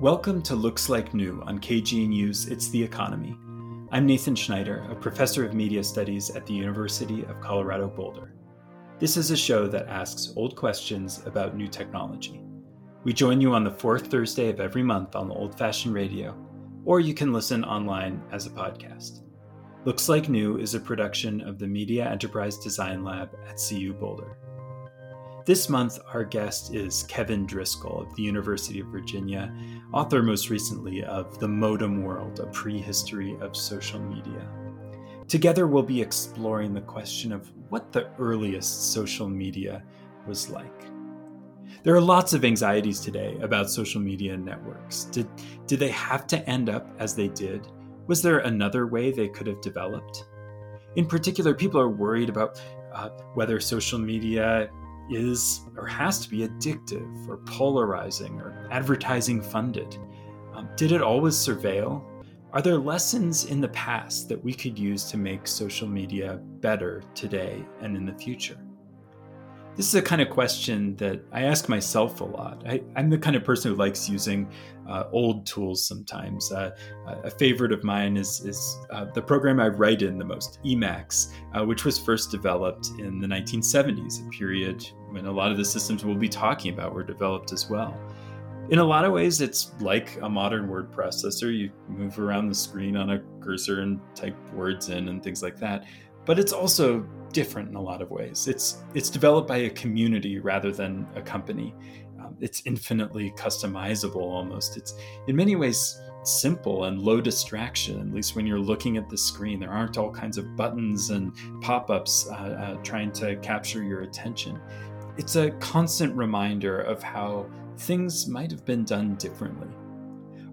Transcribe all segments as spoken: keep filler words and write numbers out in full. Welcome to Looks Like New on K G N U's It's the Economy. I'm Nathan Schneider, a professor of media studies at the University of Colorado Boulder. This is a show that asks old questions about new technology. We join you on the fourth Thursday of every month on the old-fashioned radio, or you can listen online as a podcast. Looks Like New is a production of the Media Enterprise Design Lab at C U Boulder. This month, our guest is Kevin Driscoll of the University of Virginia, author most recently of The Modem World, A Prehistory of Social Media. Together, we'll be exploring the question of what the earliest social media was like. There are lots of anxieties today about social media networks. Did, did they have to end up as they did? Was there another way they could have developed? In particular, people are worried about uh, whether social media is or has to be addictive or polarizing or advertising funded. Um, did it always surveil? Are there lessons in the past that we could use to make social media better today and in the future? This is a kind of question that I ask myself a lot. I, I'm the kind of person who likes using uh, old tools sometimes. Uh, a favorite of mine is, is uh, the program I write in the most, Emacs, uh, which was first developed in the nineteen seventies, a period when a lot of the systems we'll be talking about were developed as well. In a lot of ways, it's like a modern word processor. You move around the screen on a cursor and type words in and things like that. But it's also different in a lot of ways. It's it's developed by a community rather than a company. Um, it's infinitely customizable almost. It's in many ways simple and low distraction, at least when you're looking at the screen. There aren't all kinds of buttons and pop-ups uh, uh, trying to capture your attention. It's a constant reminder of how things might have been done differently.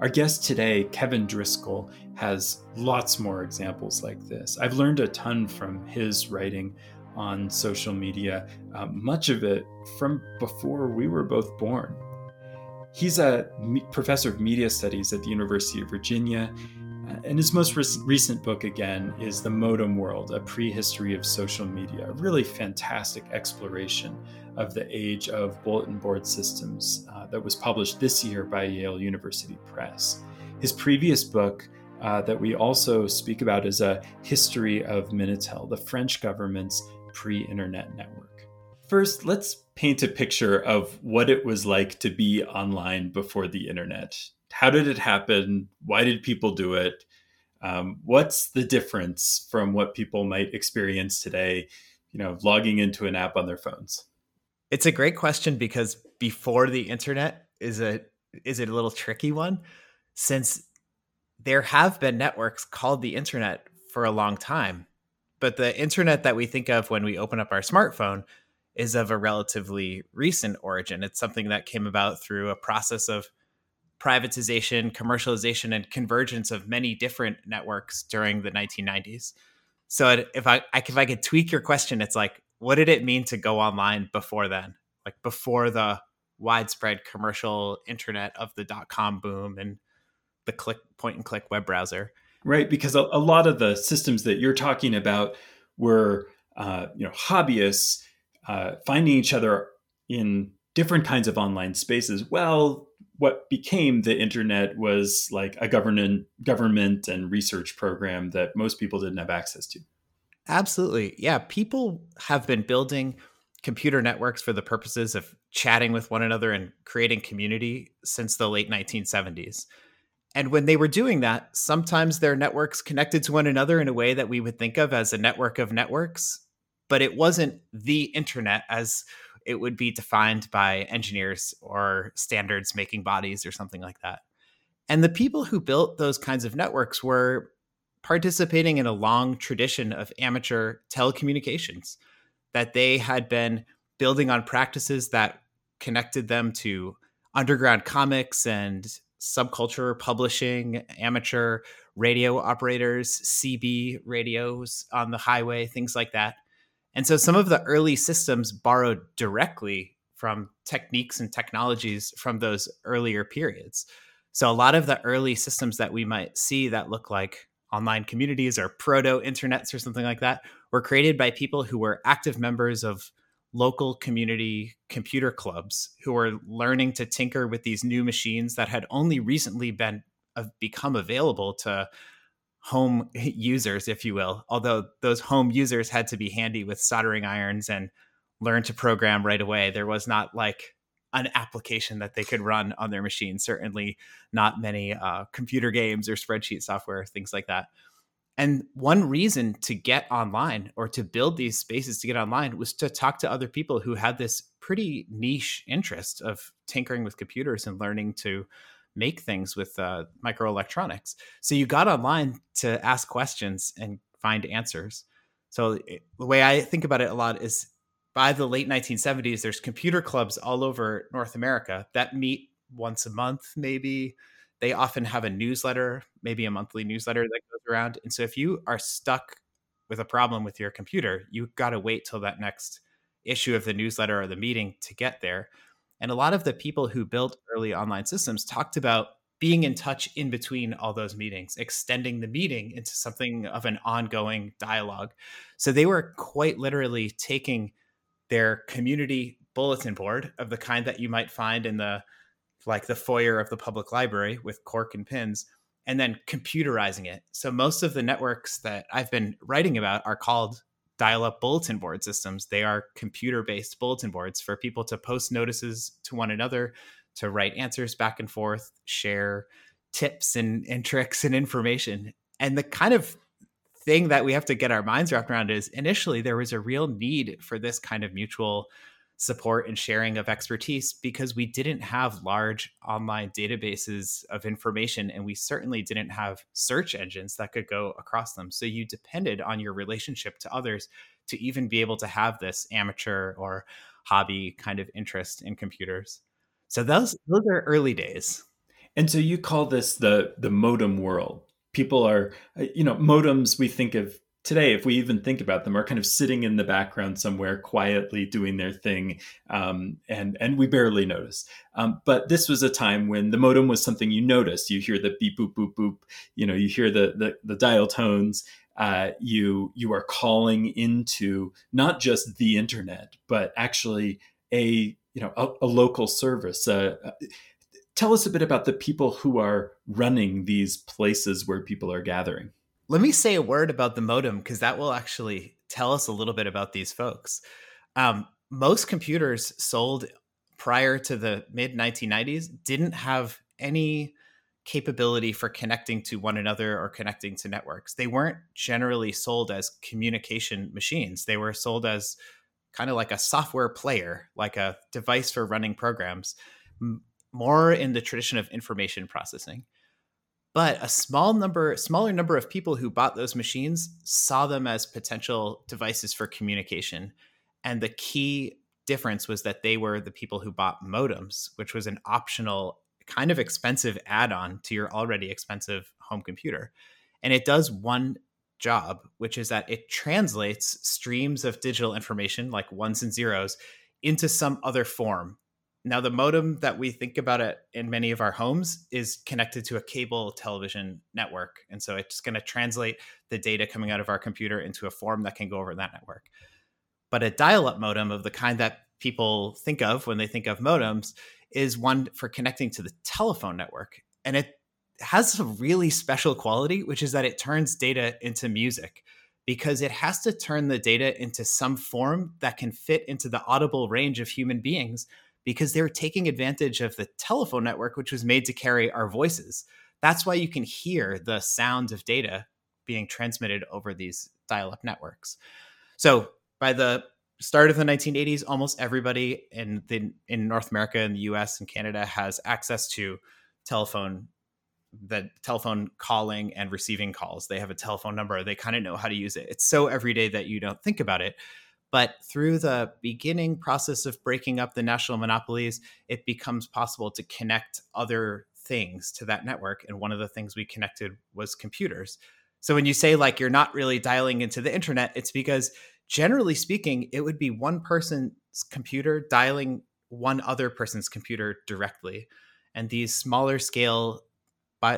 Our guest today, Kevin Driscoll, has lots more examples like this. I've learned a ton from his writing on social media, uh, much of it from before we were both born. He's a me- professor of media studies at the University of Virginia, and his most re- recent book, again, is The Modem World, A Prehistory of Social Media, a really fantastic exploration of the age of bulletin board systems uh, that was published this year by Yale University Press. His previous book uh, that we also speak about is A History of Minitel, the French government's pre-internet network. First, let's paint a picture of what it was like to be online before the internet. How did it happen? Why did people do it? Um, what's the difference from what people might experience today, you know, logging into an app on their phones? It's a great question because before the internet is a is it a little tricky one, since there have been networks called the internet for a long time. But the internet that we think of when we open up our smartphone is of a relatively recent origin. It's something that came about through a process of privatization, commercialization, and convergence of many different networks during the nineteen nineties. So if I, if I could tweak your question, it's like, what did it mean to go online before then? Like before the widespread commercial internet of the dot-com boom and the click point and click web browser. Right, because a, a lot of the systems that you're talking about were uh, you know, hobbyists uh, finding each other in different kinds of online spaces. Well, what became the internet was like a government government and research program that most people didn't have access to. Absolutely. Yeah. People have been building computer networks for the purposes of chatting with one another and creating community since the late nineteen seventies. And when they were doing that, sometimes their networks connected to one another in a way that we would think of as a network of networks, but it wasn't the internet as it would be defined by engineers or standards making bodies or something like that. And the people who built those kinds of networks were participating in a long tradition of amateur telecommunications, that they had been building on practices that connected them to underground comics and subculture publishing, amateur radio operators, C B radios on the highway, things like that. And so some of the early systems borrowed directly from techniques and technologies from those earlier periods. So a lot of the early systems that we might see that look like online communities or proto-internets or something like that were created by people who were active members of local community computer clubs who are learning to tinker with these new machines that had only recently been uh, become available to home users, if you will, although those home users had to be handy with soldering irons and learn to program right away. There was not like an application that they could run on their machine, certainly not many uh, computer games or spreadsheet software, things like that. And one reason to get online or to build these spaces to get online was to talk to other people who had this pretty niche interest of tinkering with computers and learning to make things with uh, microelectronics. So you got online to ask questions and find answers. So it, the way I think about it a lot is by the late nineteen seventies, there's computer clubs all over North America that meet once a month, maybe. They often have a newsletter, maybe a monthly newsletter that goes around. And so if you are stuck with a problem with your computer, you got to wait till that next issue of the newsletter or the meeting to get there. And a lot of the people who built early online systems talked about being in touch in between all those meetings, extending the meeting into something of an ongoing dialogue. So they were quite literally taking their community bulletin board of the kind that you might find in the like the foyer of the public library with cork and pins, and then computerizing it. So most of the networks that I've been writing about are called dial-up bulletin board systems. They are computer-based bulletin boards for people to post notices to one another, to write answers back and forth, share tips and, and tricks and information. And the kind of thing that we have to get our minds wrapped around is initially there was a real need for this kind of mutual support and sharing of expertise because we didn't have large online databases of information, and we certainly didn't have search engines that could go across them. So you depended on your relationship to others to even be able to have this amateur or hobby kind of interest in computers. So those those are early days. And so you call this the the modem world. People are, you know, modems we think of today, if we even think about them, are kind of sitting in the background somewhere quietly doing their thing, um, and and we barely notice. Um, but this was a time when the modem was something you noticed. You hear the beep, boop, boop, boop. You know, you hear the the, the dial tones. Uh, you you are calling into not just the internet, but actually a you know a, a local service. Uh, tell us a bit about the people who are running these places where people are gathering. Let me say a word about the modem, because that will actually tell us a little bit about these folks. Um, most computers sold prior to the mid nineteen nineties didn't have any capability for connecting to one another or connecting to networks. They weren't generally sold as communication machines. They were sold as kind of like a software player, like a device for running programs, m- more in the tradition of information processing. But a small number, smaller number of people who bought those machines saw them as potential devices for communication. And the key difference was that they were the people who bought modems, which was an optional, kind of expensive add-on to your already expensive home computer. And it does one job, which is that it translates streams of digital information, like ones and zeros, into some other form. Now, the modem that we think about it in many of our homes is connected to a cable television network. And so it's going to translate the data coming out of our computer into a form that can go over that network. But a dial-up modem of the kind that people think of when they think of modems is one for connecting to the telephone network. And it has a really special quality, which is that it turns data into music, because it has to turn the data into some form that can fit into the audible range of human beings, because they were taking advantage of the telephone network, which was made to carry our voices. That's why you can hear the sound of data being transmitted over these dial-up networks. So by the start of the nineteen eighties, almost everybody in the, in North America and the U S and Canada has access to telephone, the telephone calling and receiving calls. They have a telephone number. They kind of know how to use it. It's so everyday that you don't think about it. But through the beginning process of breaking up the national monopolies, it becomes possible to connect other things to that network. And one of the things we connected was computers. So when you say like you're not really dialing into the internet, it's because generally speaking, it would be one person's computer dialing one other person's computer directly. And these smaller scale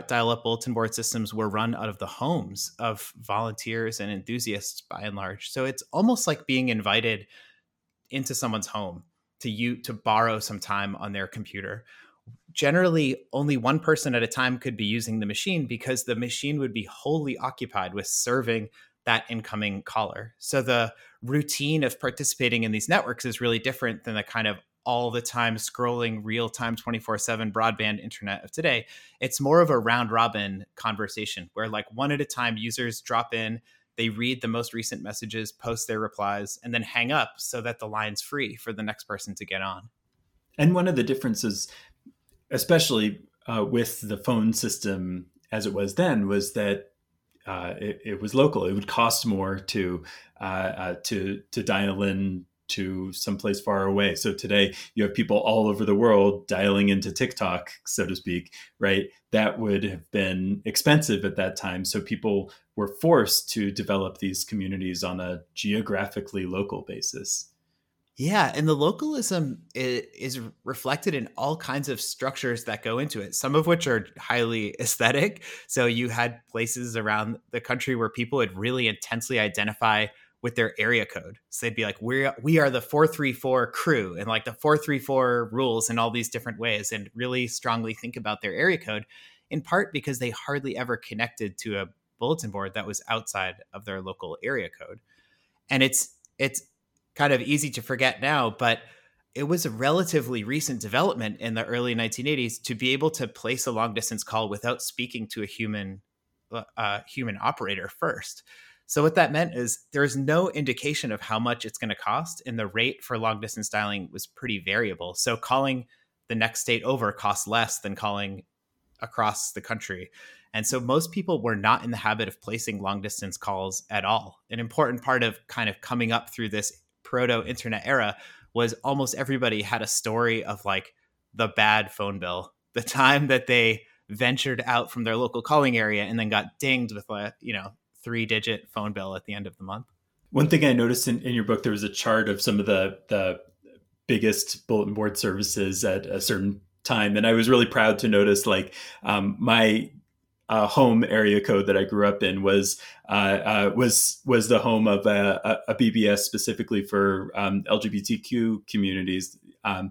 dial-up bulletin board systems were run out of the homes of volunteers and enthusiasts by and large. So it's almost like being invited into someone's home to you to borrow some time on their computer. Generally, only one person at a time could be using the machine because the machine would be wholly occupied with serving that incoming caller. So the routine of participating in these networks is really different than the kind of all the time scrolling, real time, twenty-four seven broadband internet of today. It's more of a round robin conversation where, like, one at a time, users drop in, they read the most recent messages, post their replies, and then hang up so that the line's free for the next person to get on. And one of the differences, especially uh, with the phone system as it was then, was that Uh, it, it was local. It would cost more to uh, uh, to to dial in to someplace far away. So today you have people all over the world dialing into TikTok, so to speak, right? That would have been expensive at that time. So people were forced to develop these communities on a geographically local basis. Yeah, and the localism is reflected in all kinds of structures that go into it, some of which are highly aesthetic. So you had places around the country where people would really intensely identify with their area code. So they'd be like, we're, we are the four three four crew, and like the four three four rules in all these different ways, and really strongly think about their area code, in part because they hardly ever connected to a bulletin board that was outside of their local area code. And it's it's kind of easy to forget now, but it was a relatively recent development in the early nineteen eighties to be able to place a long distance call without speaking to a human uh, human operator first. So what that meant is there is no indication of how much it's going to cost, and the rate for long distance dialing was pretty variable. So calling the next state over costs less than calling across the country. And so most people were not in the habit of placing long distance calls at all. An important part of kind of coming up through this proto-internet era was almost everybody had a story of like the bad phone bill, the time that they ventured out from their local calling area and then got dinged with a, you know, three-digit phone bill at the end of the month. One thing I noticed in, in your book, there was a chart of some of the, the biggest bulletin board services at a certain time. And I was really proud to notice like um, my Uh, home area code that I grew up in was uh, uh, was was the home of a, a B B S specifically for um, L G B T Q communities. Um,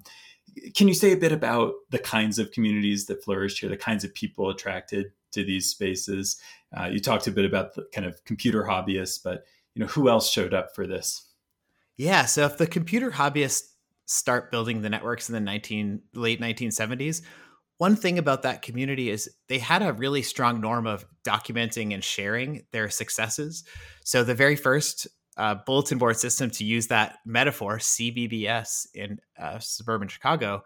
can you say a bit about the kinds of communities that flourished here, the kinds of people attracted to these spaces? Uh, you talked a bit about the kind of computer hobbyists, but you know, who else showed up for this? Yeah, so if the computer hobbyists start building the networks in the nineteen late nineteen seventies. One thing about that community is they had a really strong norm of documenting and sharing their successes. So the very first uh, bulletin board system to use that metaphor, C B B S in uh, suburban Chicago,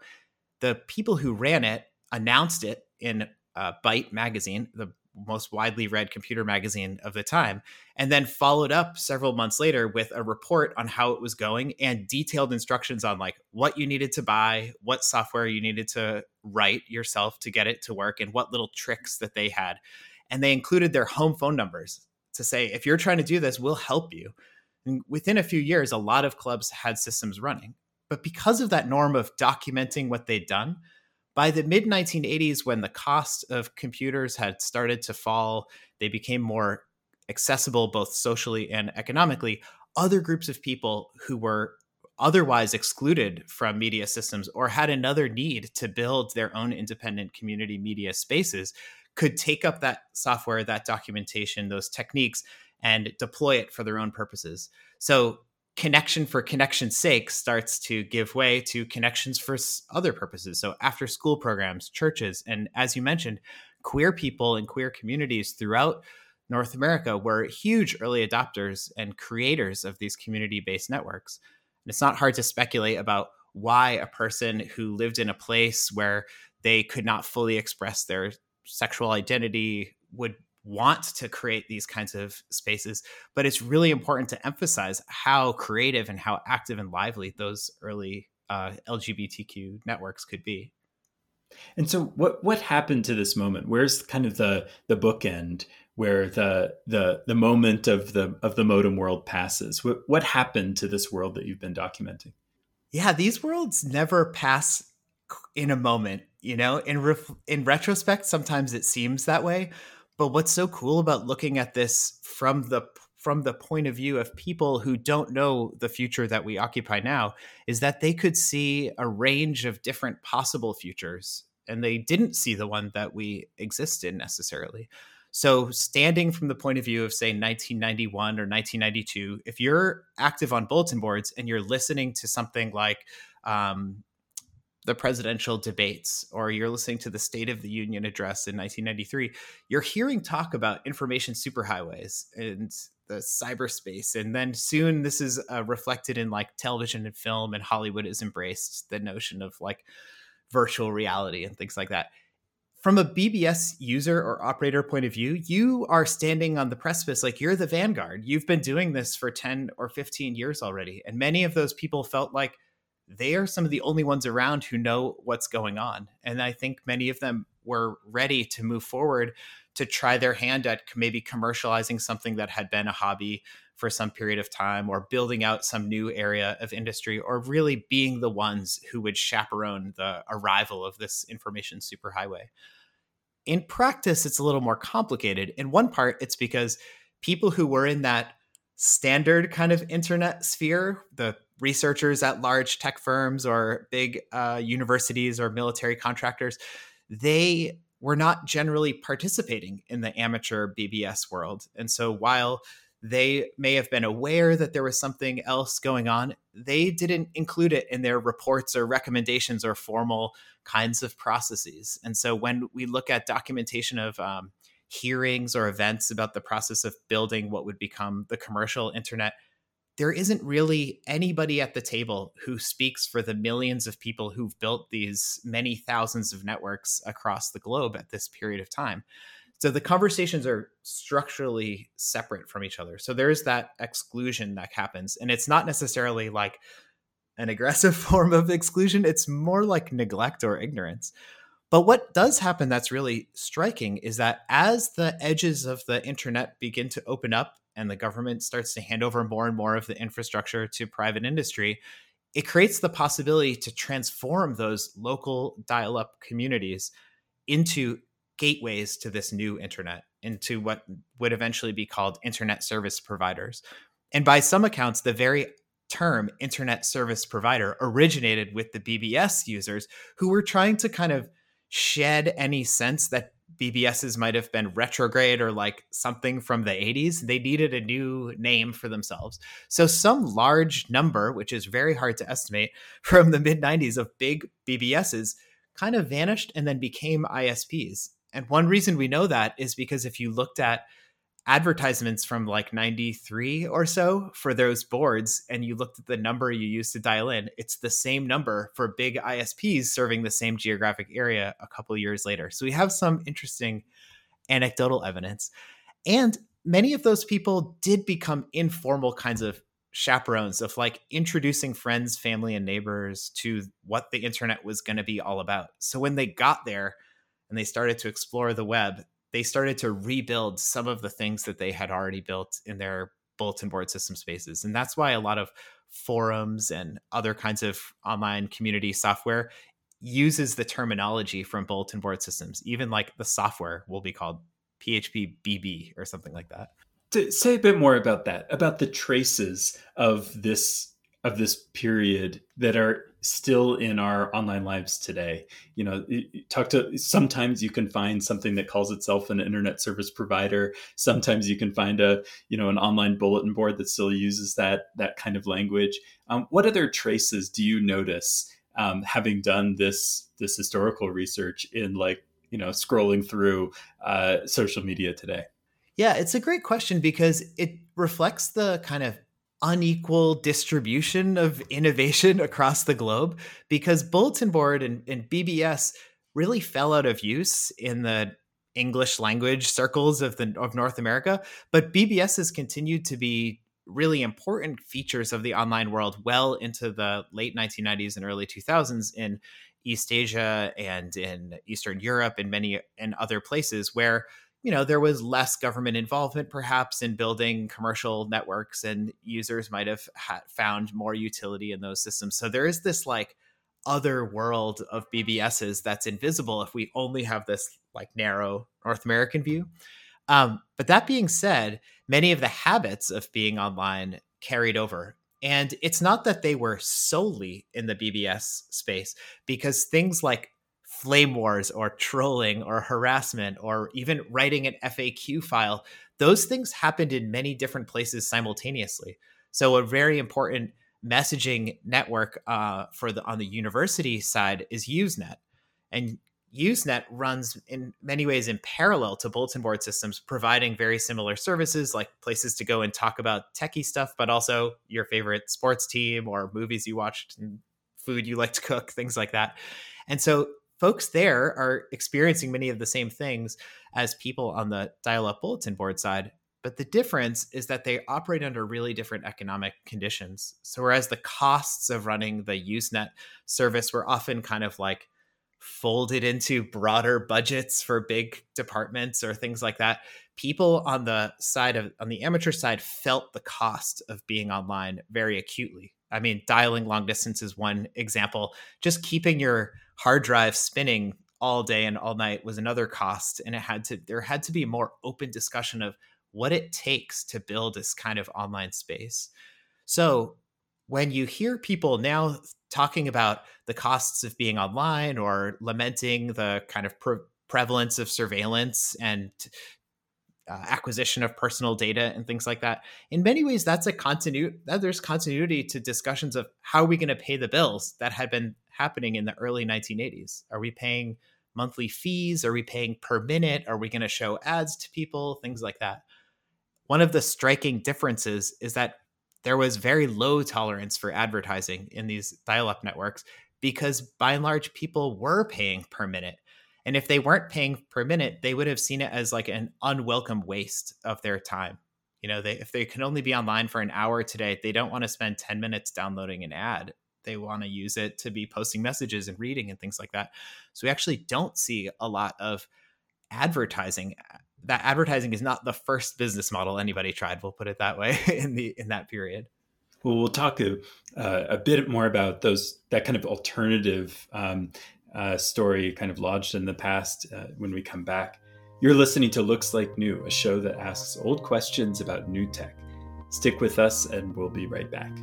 the people who ran it announced it in uh, Byte magazine, the most widely read computer magazine of the time, and then followed up several months later with a report on how it was going and detailed instructions on like what you needed to buy, what software you needed to write yourself to get it to work, and what little tricks that they had. And they included their home phone numbers to say, if you're trying to do this, we'll help you. And within a few years, a lot of clubs had systems running. But because of that norm of documenting what they'd done, by the mid nineteen eighties, when the cost of computers had started to fall, they became more accessible both socially and economically. Other groups of people who were otherwise excluded from media systems or had another need to build their own independent community media spaces could take up that software, that documentation, those techniques, and deploy it for their own purposes. So connection for connection's sake starts to give way to connections for other purposes. So after school programs, churches, and as you mentioned, queer people and queer communities throughout North America were huge early adopters and creators of these community-based networks. And it's not hard to speculate about why a person who lived in a place where they could not fully express their sexual identity would want to create these kinds of spaces, but it's really important to emphasize how creative and how active and lively those early uh, L G B T Q networks could be. And so what what happened to this moment? Where's kind of the the bookend where the the the moment of the of the modem world passes? What what happened to this world that you've been documenting? Yeah, these worlds never pass in a moment, you know? In re- in retrospect, sometimes it seems that way. But what's so cool about looking at this from the from the point of view of people who don't know the future that we occupy now, is that they could see a range of different possible futures, and they didn't see the one that we exist in necessarily. So standing from the point of view of, say, nineteen ninety-one or nineteen ninety-two, if you're active on bulletin boards and you're listening to something like um, the presidential debates, or you're listening to the State of the Union address in nineteen ninety-three, you're hearing talk about information superhighways and the cyberspace. And then soon this is uh, reflected in like television and film, and Hollywood has embraced the notion of like virtual reality and things like that. From a B B S user or operator point of view, you are standing on the precipice, like you're the vanguard. You've been doing this for ten or fifteen years already. And many of those people felt like they are some of the only ones around who know what's going on. And I think many of them were ready to move forward to try their hand at maybe commercializing something that had been a hobby for some period of time, or building out some new area of industry, or really being the ones who would chaperone the arrival of this information superhighway. In practice, it's a little more complicated. In one part, it's because people who were in that standard kind of internet sphere, the researchers at large tech firms or big uh, universities or military contractors, they were not generally participating in the amateur B B S world. And so while they may have been aware that there was something else going on, they didn't include it in their reports or recommendations or formal kinds of processes. And so when we look at documentation of um, hearings or events about the process of building what would become the commercial internet, there isn't really anybody at the table who speaks for the millions of people who've built these many thousands of networks across the globe at this period of time. So the conversations are structurally separate from each other. So there is that exclusion that happens. And it's not necessarily like an aggressive form of exclusion. It's more like neglect or ignorance. But what does happen that's really striking is that as the edges of the internet begin to open up, and the government starts to hand over more and more of the infrastructure to private industry, it creates the possibility to transform those local dial-up communities into gateways to this new internet, into what would eventually be called internet service providers. And by some accounts, the very term internet service provider originated with the B B S users, who were trying to kind of shed any sense that B B Ss might have been retrograde or like something from the eighties. They needed a new name for themselves. So some large number, which is very hard to estimate, from the mid nineties of big B B Ss kind of vanished and then became I S Ps. And one reason we know that is because if you looked at advertisements from like ninety-three or so for those boards, and you looked at the number you used to dial in, it's the same number for big I S Ps serving the same geographic area a couple of years later. So we have some interesting anecdotal evidence. And many of those people did become informal kinds of chaperones of like introducing friends, family, and neighbors to what the internet was going to be all about. So when they got there and they started to explore the web, they started to rebuild some of the things that they had already built in their bulletin board system spaces. And that's why a lot of forums and other kinds of online community software uses the terminology from bulletin board systems. Even like the software will be called P H P B B or something like that. To say a bit more about that, about the traces of this of this period that are still in our online lives today. You know, talk to, sometimes you can find something that calls itself an internet service provider. Sometimes you can find a, you know, an online bulletin board that still uses that, that kind of language. Um, what other traces do you notice, um, having done this, this historical research in like, you know, scrolling through uh, social media today? Yeah, it's a great question because it reflects the kind of unequal distribution of innovation across the globe, because bulletin board and, and B B S really fell out of use in the English language circles of the of North America. But B B Ss continued to be really important features of the online world well into the late nineteen nineties and early two thousands in East Asia and in Eastern Europe and many and other places where, you know, there was less government involvement, perhaps, in building commercial networks, and users might have ha- found more utility in those systems. So there is this like other world of B B Ss that's invisible if we only have this like narrow North American view. Um, but that being said, many of the habits of being online carried over. And it's not that they were solely in the B B S space, because things like flame wars or trolling or harassment or even writing an F A Q file, those things happened in many different places simultaneously. So a very important messaging network uh, for the on the university side is Usenet. And Usenet runs in many ways in parallel to bulletin board systems, providing very similar services like places to go and talk about techie stuff, but also your favorite sports team or movies you watched and food you like to cook, things like that. And so folks there are experiencing many of the same things as people on the dial-up bulletin board side. But the difference is that they operate under really different economic conditions. So whereas the costs of running the Usenet service were often kind of like folded into broader budgets for big departments or things like that, people on the side of on the amateur side felt the cost of being online very acutely. I mean, dialing long distance is one example. Just keeping your hard drive spinning all day and all night was another cost. And it had to there had to be more open discussion of what it takes to build this kind of online space. So when you hear people now talking about the costs of being online or lamenting the kind of pre- prevalence of surveillance and uh, acquisition of personal data and things like that, in many ways, that's a continu- there's continuity to discussions of how are we going to pay the bills that had been happening in the early nineteen eighties. Are we paying monthly fees? Are we paying per minute? Are we going to show ads to people? Things like that. One of the striking differences is that there was very low tolerance for advertising in these dial-up networks because, by and large, people were paying per minute. And if they weren't paying per minute, they would have seen it as like an unwelcome waste of their time. You know, they, if they can only be online for an hour today, they don't want to spend ten minutes downloading an ad. They want to use it to be posting messages and reading and things like that. So we actually don't see a lot of advertising. That advertising is not the first business model anybody tried, we'll put it that way, in the in that period. Well, we'll talk uh, a bit more about those that kind of alternative um, uh, story kind of lodged in the past uh, when we come back. You're listening to Looks Like New, a show that asks old questions about new tech. Stick with us and we'll be right back.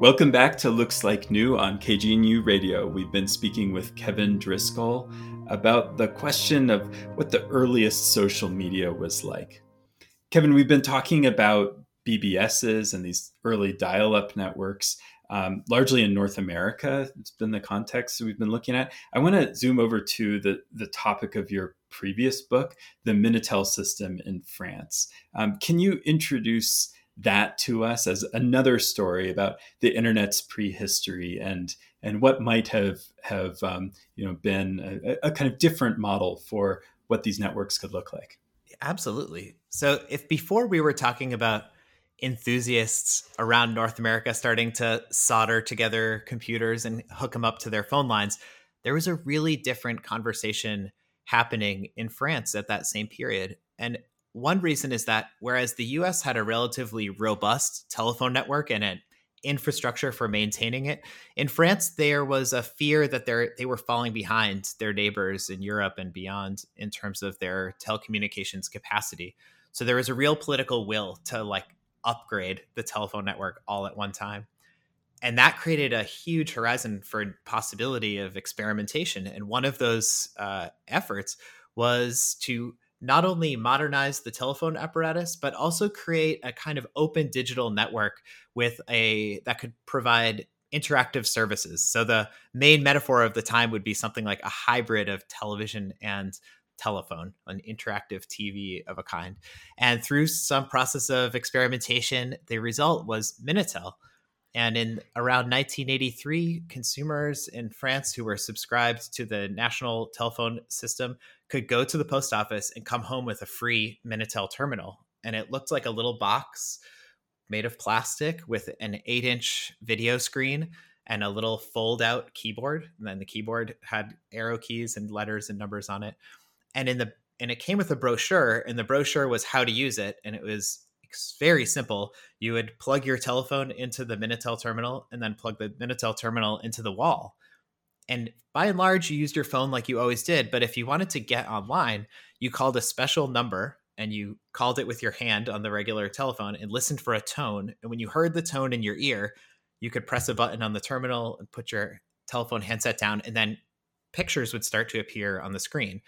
Welcome back to Looks Like New on K G N U Radio. We've been speaking with Kevin Driscoll about the question of what the earliest social media was like. Kevin, we've been talking about B B Ss and these early dial-up networks, um, largely in North America. It's been the context we've been looking at. I want to zoom over to the, the topic of your previous book, the Minitel system in France. Um, can you introduce that to us as another story about the internet's prehistory and and what might have have um, you know been a, a kind of different model for what these networks could look like? Absolutely. So if before we were talking about enthusiasts around North America starting to solder together computers and hook them up to their phone lines, there was a really different conversation happening in France at that same period. And one reason is that whereas the U S had a relatively robust telephone network and an infrastructure for maintaining it, in France, there was a fear that they were falling behind their neighbors in Europe and beyond in terms of their telecommunications capacity. So there was a real political will to like upgrade the telephone network all at one time. And that created a huge horizon for possibility of experimentation. And one of those uh, efforts was to not only modernize the telephone apparatus, but also create a kind of open digital network with a that could provide interactive services. So the main metaphor of the time would be something like a hybrid of television and telephone, an interactive T V of a kind. And through some process of experimentation, the result was Minitel. And in around nineteen eighty-three, consumers in France who were subscribed to the national telephone system could go to the post office and come home with a free Minitel terminal. And it looked like a little box made of plastic with an eight-inch video screen and a little fold-out keyboard. And then the keyboard had arrow keys and letters and numbers on it. And in the and it came with a brochure, and the brochure was how to use it. And it was very simple. You would plug your telephone into the Minitel terminal and then plug the Minitel terminal into the wall. And by and large, you used your phone like you always did. But if you wanted to get online, you called a special number and you called it with your hand on the regular telephone and listened for a tone. And when you heard the tone in your ear, you could press a button on the terminal and put your telephone handset down, and then pictures would start to appear on the screen.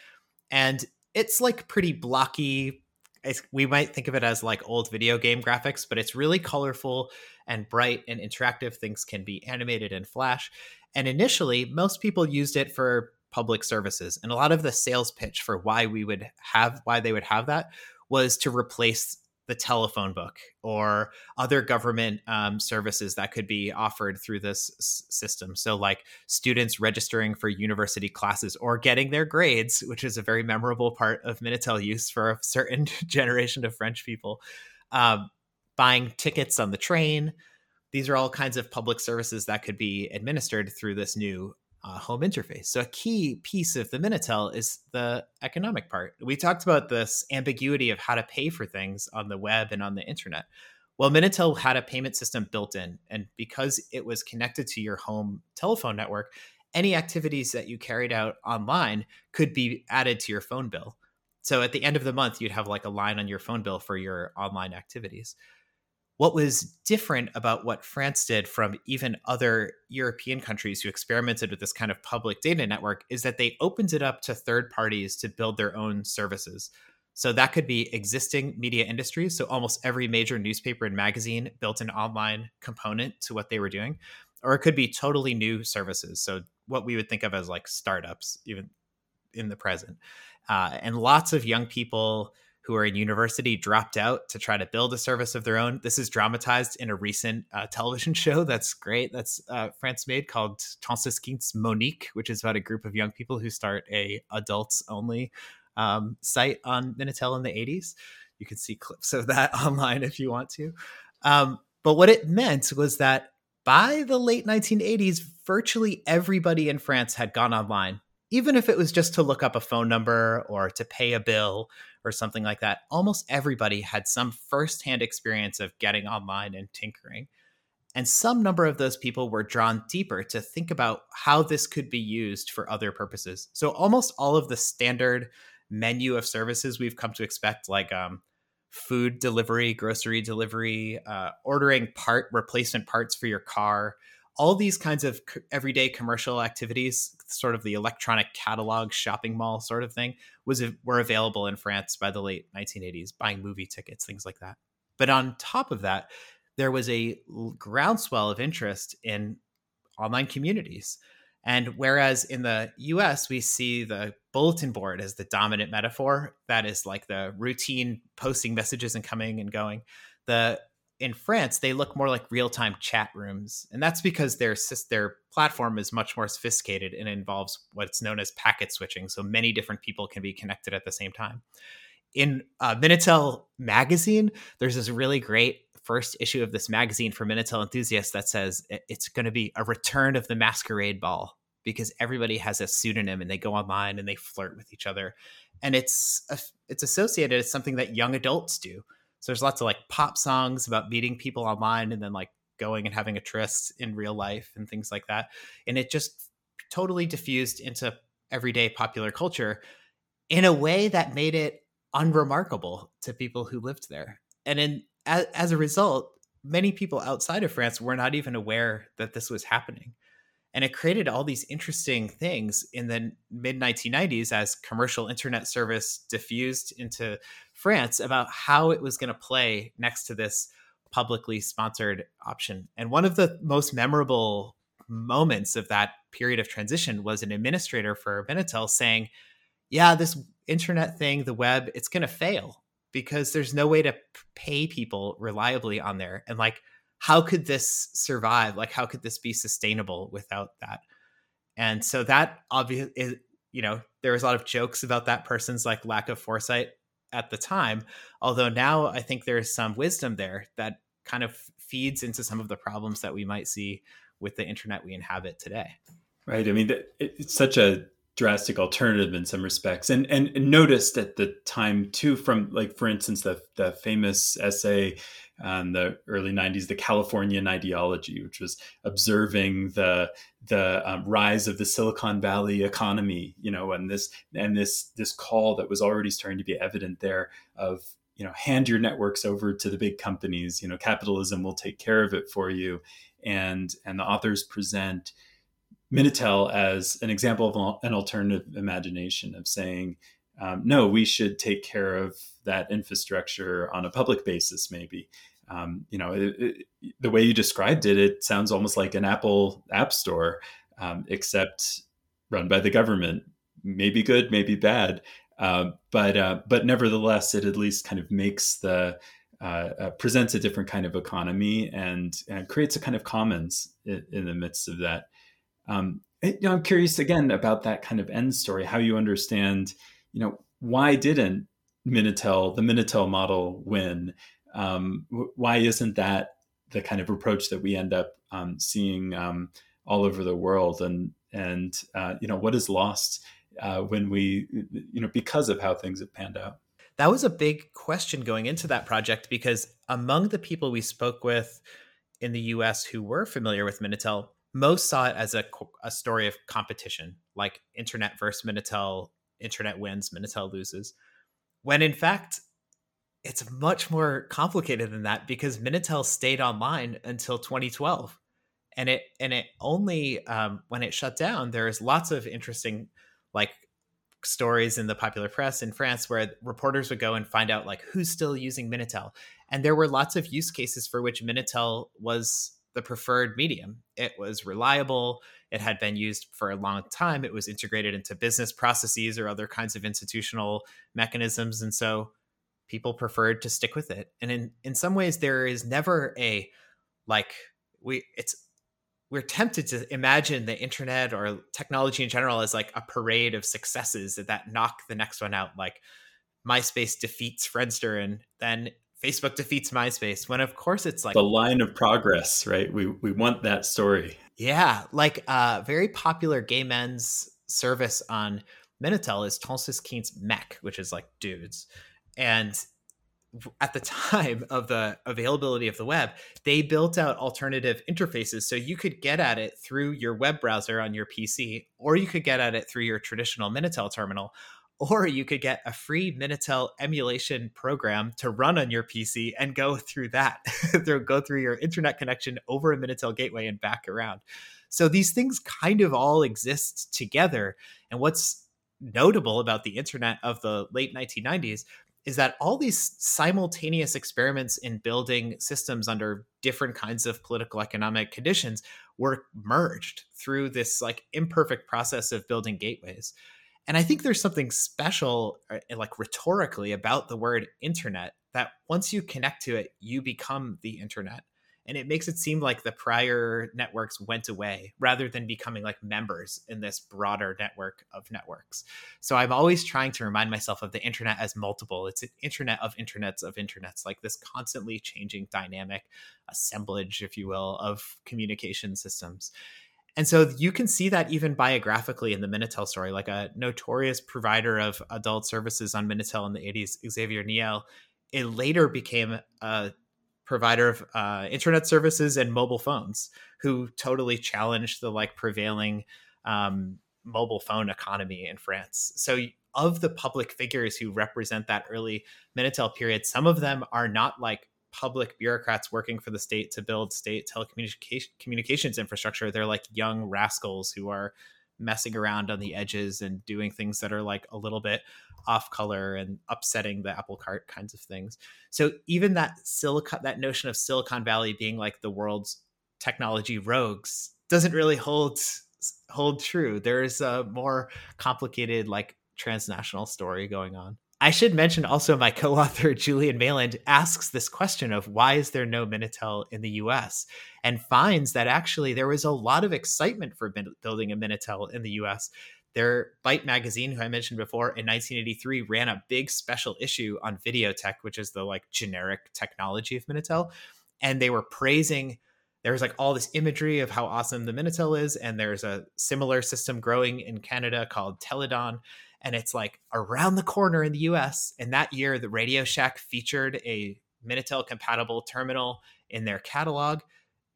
And it's like pretty blocky. It's, we might think of it as like old video game graphics, but it's really colorful and bright and interactive. Things can be animated in Flash. And initially, most people used it for public services. And a lot of the sales pitch for why we would have, why they would have that was to replace the telephone book or other government um, services that could be offered through this s- system. So like students registering for university classes or getting their grades, which is a very memorable part of Minitel use for a certain generation of French people, um, buying tickets on the train. These are all kinds of public services that could be administered through this new Uh, home interface. So a key piece of the Minitel is the economic part. We talked about this ambiguity of how to pay for things on the web and on the internet. Well, Minitel had a payment system built in, and because it was connected to your home telephone network, any activities that you carried out online could be added to your phone bill. So at the end of the month, you'd have like a line on your phone bill for your online activities. What was different about what France did from even other European countries who experimented with this kind of public data network is that they opened it up to third parties to build their own services. So that could be existing media industries. So almost every major newspaper and magazine built an online component to what they were doing, or it could be totally new services. So what we would think of as like startups, even in the present, uh, and lots of young people who are in university dropped out to try to build a service of their own. This is dramatized in a recent uh, television show that's great. That's uh, France made, called Tonsus Keen's Monique, which is about a group of young people who start a adults only um, site on Minitel in the eighties. You can see clips of that online if you want to. Um, but what it meant was that by the late nineteen eighties, virtually everybody in France had gone online, even if it was just to look up a phone number or to pay a bill or something like that. Almost everybody had some firsthand experience of getting online and tinkering. And some number of those people were drawn deeper to think about how this could be used for other purposes. So almost all of the standard menu of services we've come to expect, like um, food delivery, grocery delivery, uh, ordering part replacement parts for your car, all these kinds of everyday commercial activities, sort of the electronic catalog shopping mall sort of thing, was were available in France by the late nineteen eighties, buying movie tickets, things like that. But on top of that, there was a groundswell of interest in online communities. And whereas in the U S, we see the bulletin board as the dominant metaphor, that is like the routine posting messages and coming and going, the in France, they look more like real-time chat rooms, and that's because their their platform is much more sophisticated and involves what's known as packet switching, so many different people can be connected at the same time. In uh, Minitel magazine, there's this really great first issue of this magazine for Minitel enthusiasts that says it's going to be a return of the masquerade ball, because everybody has a pseudonym and they go online and they flirt with each other, and it's it's associated as something that young adults do. So there's lots of like pop songs about meeting people online and then like going and having a tryst in real life and things like that. And it just totally diffused into everyday popular culture in a way that made it unremarkable to people who lived there. And in, as, as a result, many people outside of France were not even aware that this was happening. And it created all these interesting things in the mid nineteen nineties as commercial internet service diffused into France about how it was going to play next to this publicly sponsored option. And one of the most memorable moments of that period of transition was an administrator for Minitel saying, yeah, this internet thing, the web, it's going to fail because there's no way to pay people reliably on there. And like, how could this survive? Like, how could this be sustainable without that? And so that obviously, you know, there was a lot of jokes about that person's like lack of foresight at the time. Although now I think there's some wisdom there that kind of feeds into some of the problems that we might see with the internet we inhabit today. Right. I mean, it's such a drastic alternative in some respects. And and noticed at the time too, from like, for instance, the the famous essay in the early nineties, The Californian Ideology, which was observing the the um, rise of the Silicon Valley economy, you know, and this and this this call that was already starting to be evident there of, you know, hand your networks over to the big companies, you know, capitalism will take care of it for you. And and the authors present Minitel as an example of an alternative imagination of saying, um, no, we should take care of that infrastructure on a public basis, maybe. Um, you know, it, it, the way you described it, it sounds almost like an Apple app store, um, except run by the government, maybe good, maybe bad. Uh, but uh, but nevertheless, it at least kind of makes the Uh, uh, presents a different kind of economy and uh, creates a kind of commons in, in the midst of that. Um, it, you know, I'm curious again about that kind of end story, how you understand, you know, why didn't Minitel, the Minitel model win? Um, w- why isn't that the kind of approach that we end up um, seeing um, all over the world? And, and uh, you know, what is lost uh, when we, you know, because of how things have panned out? That was a big question going into that project, because among the people we spoke with in the U S who were familiar with Minitel, most saw it as a, a story of competition, like internet versus Minitel, internet wins, Minitel loses. When in fact, it's much more complicated than that, because Minitel stayed online until twenty twelve. And it and it only, um, when it shut down, there is lots of interesting, like, stories in the popular press in France where reporters would go and find out like who's still using Minitel. And there were lots of use cases for which Minitel was the preferred medium. It was reliable. It had been used for a long time. It was integrated into business processes or other kinds of institutional mechanisms. And so people preferred to stick with it. And in, in some ways there is never a, like we, it's, we're tempted to imagine the internet or technology in general as like a parade of successes that, that knock the next one out. Like MySpace defeats Friendster and then Facebook defeats MySpace, when of course it's like the line of progress, right? We, we want that story. Yeah. Like a very popular gay men's service on Minitel is Tonsus Keen's Mech, which is like dudes. And at the time of the availability of the web, they built out alternative interfaces. So you could get at it through your web browser on your P C, or you could get at it through your traditional Minitel terminal, or you could get a free Minitel emulation program to run on your P C and go through that, go through your internet connection over a Minitel gateway and back around. So these things kind of all exist together. And what's notable about the internet of the late nineteen nineties is that all these simultaneous experiments in building systems under different kinds of political economic conditions were merged through this like imperfect process of building gateways. And I think there's something special, like rhetorically, about the word internet, that once you connect to it, you become the internet. And it makes it seem like the prior networks went away rather than becoming like members in this broader network of networks. So I'm always trying to remind myself of the internet as multiple. It's an internet of internets of internets, like this constantly changing dynamic assemblage, if you will, of communication systems. And so you can see that even biographically in the Minitel story, like a notorious provider of adult services on Minitel in the eighties, Xavier Niel, it later became a provider of uh, internet services and mobile phones, who totally challenged the like prevailing um, mobile phone economy in France. So of the public figures who represent that early Minitel period, some of them are not like public bureaucrats working for the state to build state telecommunications communications infrastructure. They're like young rascals who are messing around on the edges and doing things that are like a little bit off color and upsetting the apple cart kinds of things. So even that silicon, that notion of Silicon Valley being like the world's technology rogues doesn't really hold hold true. There is a more complicated, like, transnational story going on. I should mention also my co-author, Julian Mayland, asks this question of why is there no Minitel in the U S and finds that actually there was a lot of excitement for building a Minitel in the U S. Their Byte magazine, who I mentioned before, in nineteen eighty-three ran a big special issue on video tech, which is the like generic technology of Minitel. And they were praising, there was like all this imagery of how awesome the Minitel is. And there's a similar system growing in Canada called Telidon. And it's like around the corner in the U S. And that year, the Radio Shack featured a Minitel-compatible terminal in their catalog.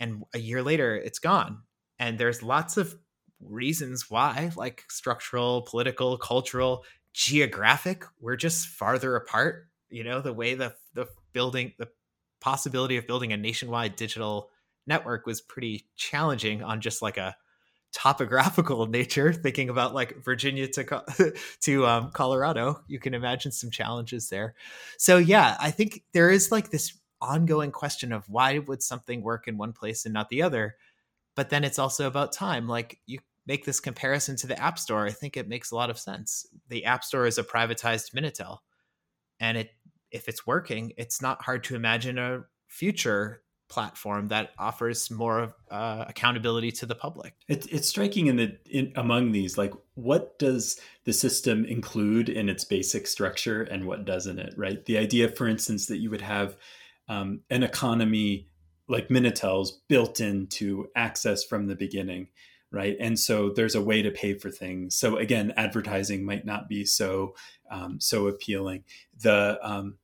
And a year later, it's gone. And there's lots of reasons why, like structural, political, cultural, geographic. We're just farther apart. You know, the way the the building, the possibility of building a nationwide digital network was pretty challenging on just like a topographical nature, thinking about like Virginia to to um, Colorado, you can imagine some challenges there. So yeah, I think there is like this ongoing question of why would something work in one place and not the other? But then it's also about time. Like you make this comparison to the App Store, I think it makes a lot of sense. The App Store is a privatized Minitel, and it if it's working, it's not hard to imagine a future platform that offers more uh, accountability to the public. It, it's striking in the in, among these, like what does the system include in its basic structure and what doesn't it, right? The idea, for instance, that you would have um, an economy like Minitel's built into access from the beginning, right? And so there's a way to pay for things. So again, advertising might not be so um, so appealing. The um,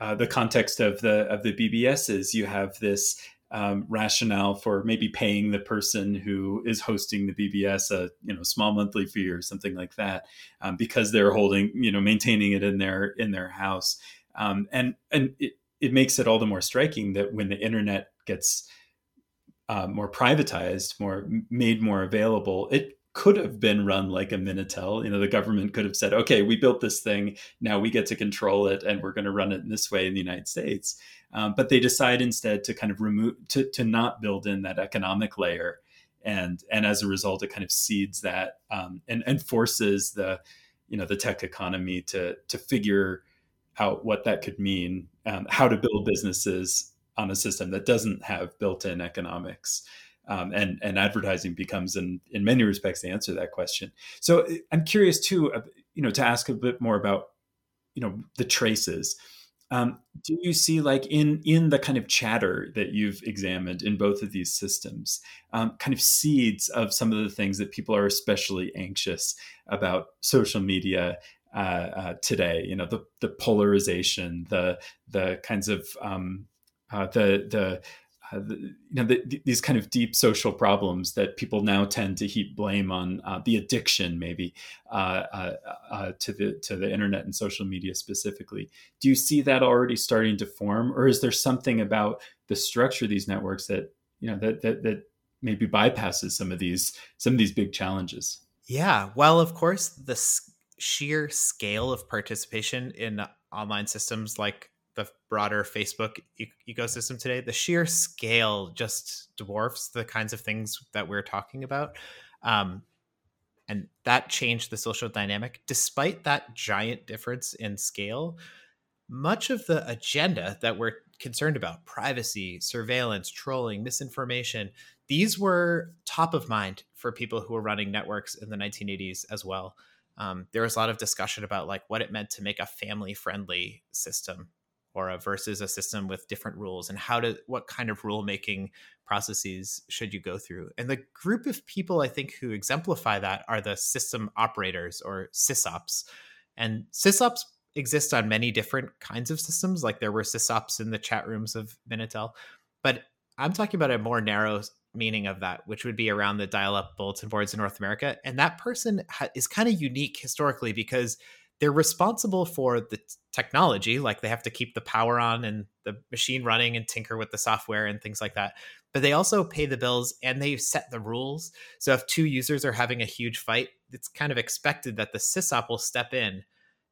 Uh, the context of the of the B B Ss, you have this um, rationale for maybe paying the person who is hosting the B B S a you know small monthly fee or something like that, um, because they're holding you know maintaining it in their in their house, um, and and it, it makes it all the more striking that when the internet gets uh, more privatized, more made more available, it could have been run like a Minitel. You know, the government could have said, okay, we built this thing. Now we get to control it and we're going to run it in this way in the United States. Um, but they decide instead to kind of remove, to, to not build in that economic layer. And, and as a result, it kind of seeds that um, and, and forces the, you know, the tech economy to, to figure out what that could mean, um, how to build businesses on a system that doesn't have built-in economics. Um, and, and advertising becomes, in, in many respects, the answer to that question. So I'm curious, too, uh, you know, to ask a bit more about, you know, the traces. Um, do you see, like, in in the kind of chatter that you've examined in both of these systems, um, kind of seeds of some of the things that people are especially anxious about social media uh, uh, today? You know, the the polarization, the the kinds of um, uh, the the Uh, the, you know, the, these kind of deep social problems that people now tend to heap blame on uh, the addiction, maybe uh, uh, uh, to the to the internet and social media specifically. Do you see that already starting to form, or is there something about the structure of these networks that you know that that, that maybe bypasses some of these some of these big challenges? Yeah, well, of course, the s- sheer scale of participation in online systems like the broader Facebook e- ecosystem today, the sheer scale just dwarfs the kinds of things that we're talking about. Um, and that changed the social dynamic. Despite that giant difference in scale, much of the agenda that we're concerned about, privacy, surveillance, trolling, misinformation, these were top of mind for people who were running networks in the nineteen eighties as well. Um, there was a lot of discussion about like what it meant to make a family-friendly system, or a versus a system with different rules, and how to, what kind of rulemaking processes should you go through? And the group of people I think who exemplify that are the system operators, or sysops. And sysops exist on many different kinds of systems. Like there were sysops in the chat rooms of Minitel, but I'm talking about a more narrow meaning of that, which would be around the dial-up bulletin boards in North America. And that person ha- is kind of unique historically because they're responsible for the t- technology, like they have to keep the power on and the machine running and tinker with the software and things like that. but they also pay the bills and they set the rules. So if two users are having a huge fight, it's kind of expected that the sysop will step in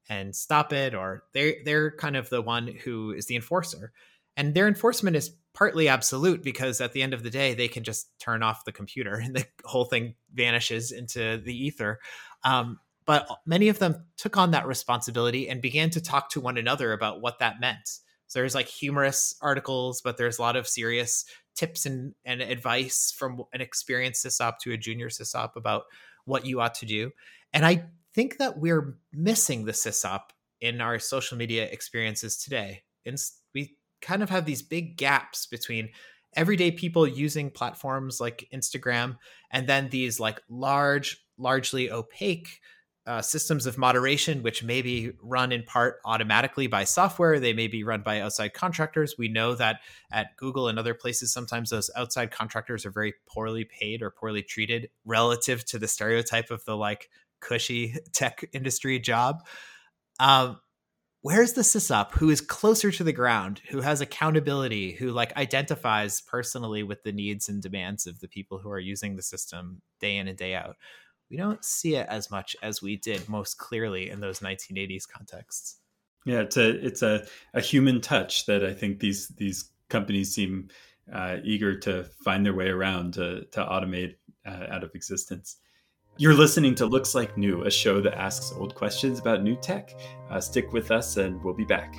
and stop it, or they're, they're kind of the one who is the enforcer. And their enforcement is partly absolute because at the end of the day, they can just turn off the computer and the whole thing vanishes into the ether. Um, but many of them took on that responsibility and began to talk to one another about what that meant. So there's like humorous articles, but there's a lot of serious tips and, and advice from an experienced sysop to a junior sysop about what you ought to do. And I think that we're missing the sysop in our social media experiences today. And we kind of have these big gaps between everyday people using platforms like Instagram and then these like large, largely opaque Uh, systems of moderation, which may be run in part automatically by software. They may be run by outside contractors. We know that at Google and other places, sometimes those outside contractors are very poorly paid or poorly treated relative to the stereotype of the like cushy tech industry job. Um, where's the sysop who is closer to the ground, who has accountability, who like identifies personally with the needs and demands of the people who are using the system day in and day out? We don't see it as much as we did most clearly in those nineteen eighties contexts. Yeah, it's a it's a, a human touch that I think these these companies seem uh, eager to find their way around to, to automate uh, out of existence. You're listening to Looks Like New, a show that asks old questions about new tech. Uh, stick with us and we'll be back.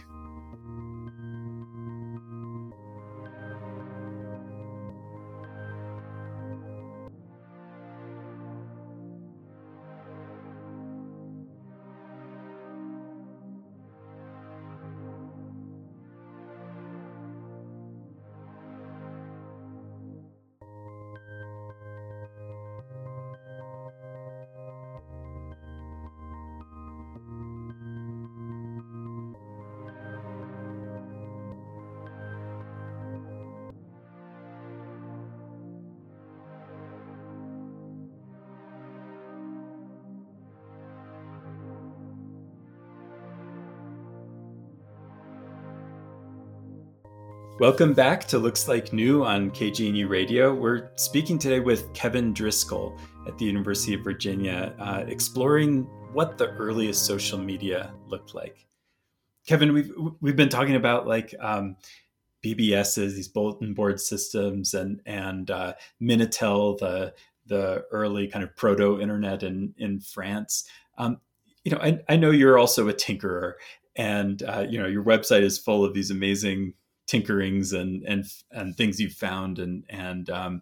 Welcome back to Looks Like New on K G N U Radio. We're speaking today with Kevin Driscoll at the University of Virginia, uh, exploring what the earliest social media looked like. Kevin, we've we've been talking about like um, B B Ss, these bulletin board systems, and and uh, Minitel, the the early kind of proto-internet in in France. Um, you know, I, I know you're also a tinkerer, and uh, you know your website is full of these amazing tinkerings and and and things you've found, and and um,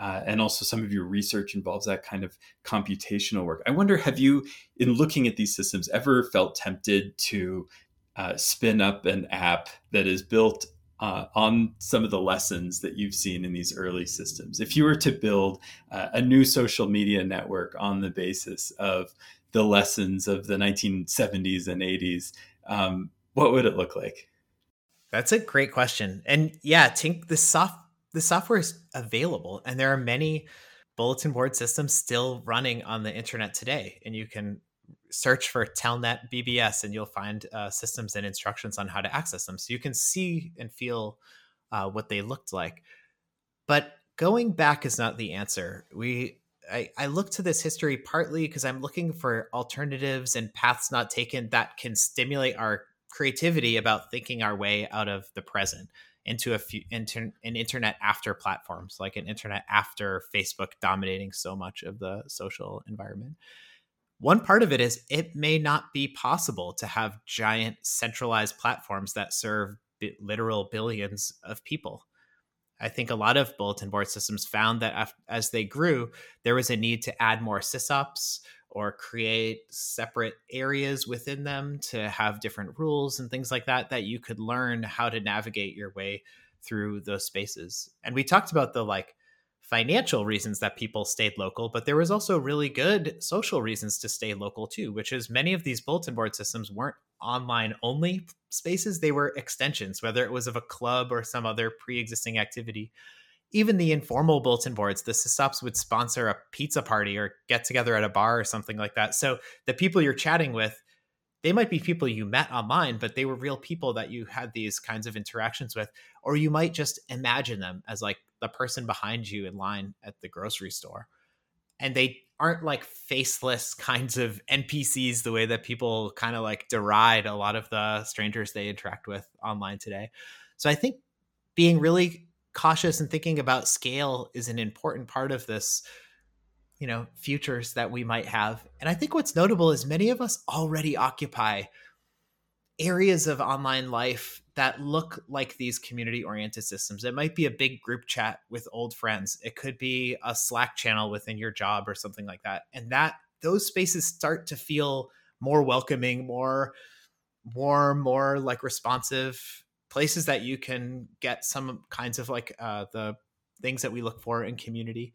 uh, and also some of your research involves that kind of computational work. I wonder, have you, in looking at these systems, ever felt tempted to uh, spin up an app that is built uh, on some of the lessons that you've seen in these early systems? If you were to build uh, a new social media network on the basis of the lessons of the nineteen seventies and eighties, um, what would it look like? That's a great question. And yeah, Tink, the soft, the software is available and there are many bulletin board systems still running on the internet today. And you can search for Telnet B B S and you'll find uh, systems and instructions on how to access them. So you can see and feel uh, what they looked like. But going back is not the answer. We I, I look to this history partly because I'm looking for alternatives and paths not taken that can stimulate our creativity about thinking our way out of the present into a few, into an internet after platforms, like an internet after Facebook dominating so much of the social environment. One part of it is it may not be possible to have giant centralized platforms that serve bi- literal billions of people. I think a lot of bulletin board systems found that as they grew, there was a need to add more sysops, or create separate areas within them to have different rules and things like that, that you could learn how to navigate your way through those spaces. And we talked about the like financial reasons that people stayed local, but there was also really good social reasons to stay local too, which is many of these bulletin board systems weren't online only spaces. They were extensions, whether it was of a club or some other pre-existing activity. Even the informal bulletin boards, the sysops would sponsor a pizza party or get together at a bar or something like that. So the people you're chatting with, they might be people you met online, but they were real people that you had these kinds of interactions with, or you might just imagine them as like the person behind you in line at the grocery store. And they aren't like faceless kinds of N P Cs the way that people kind of like deride a lot of the strangers they interact with online today. So I think being really cautious and thinking about scale is an important part of this, you know, futures that we might have. And I think what's notable is many of us already occupy areas of online life that look like these community-oriented systems. It might be a big group chat with old friends. It could be a Slack channel within your job or something like that. And that those spaces start to feel more welcoming, more warm, more like responsive places that you can get some kinds of like uh, the things that we look for in community.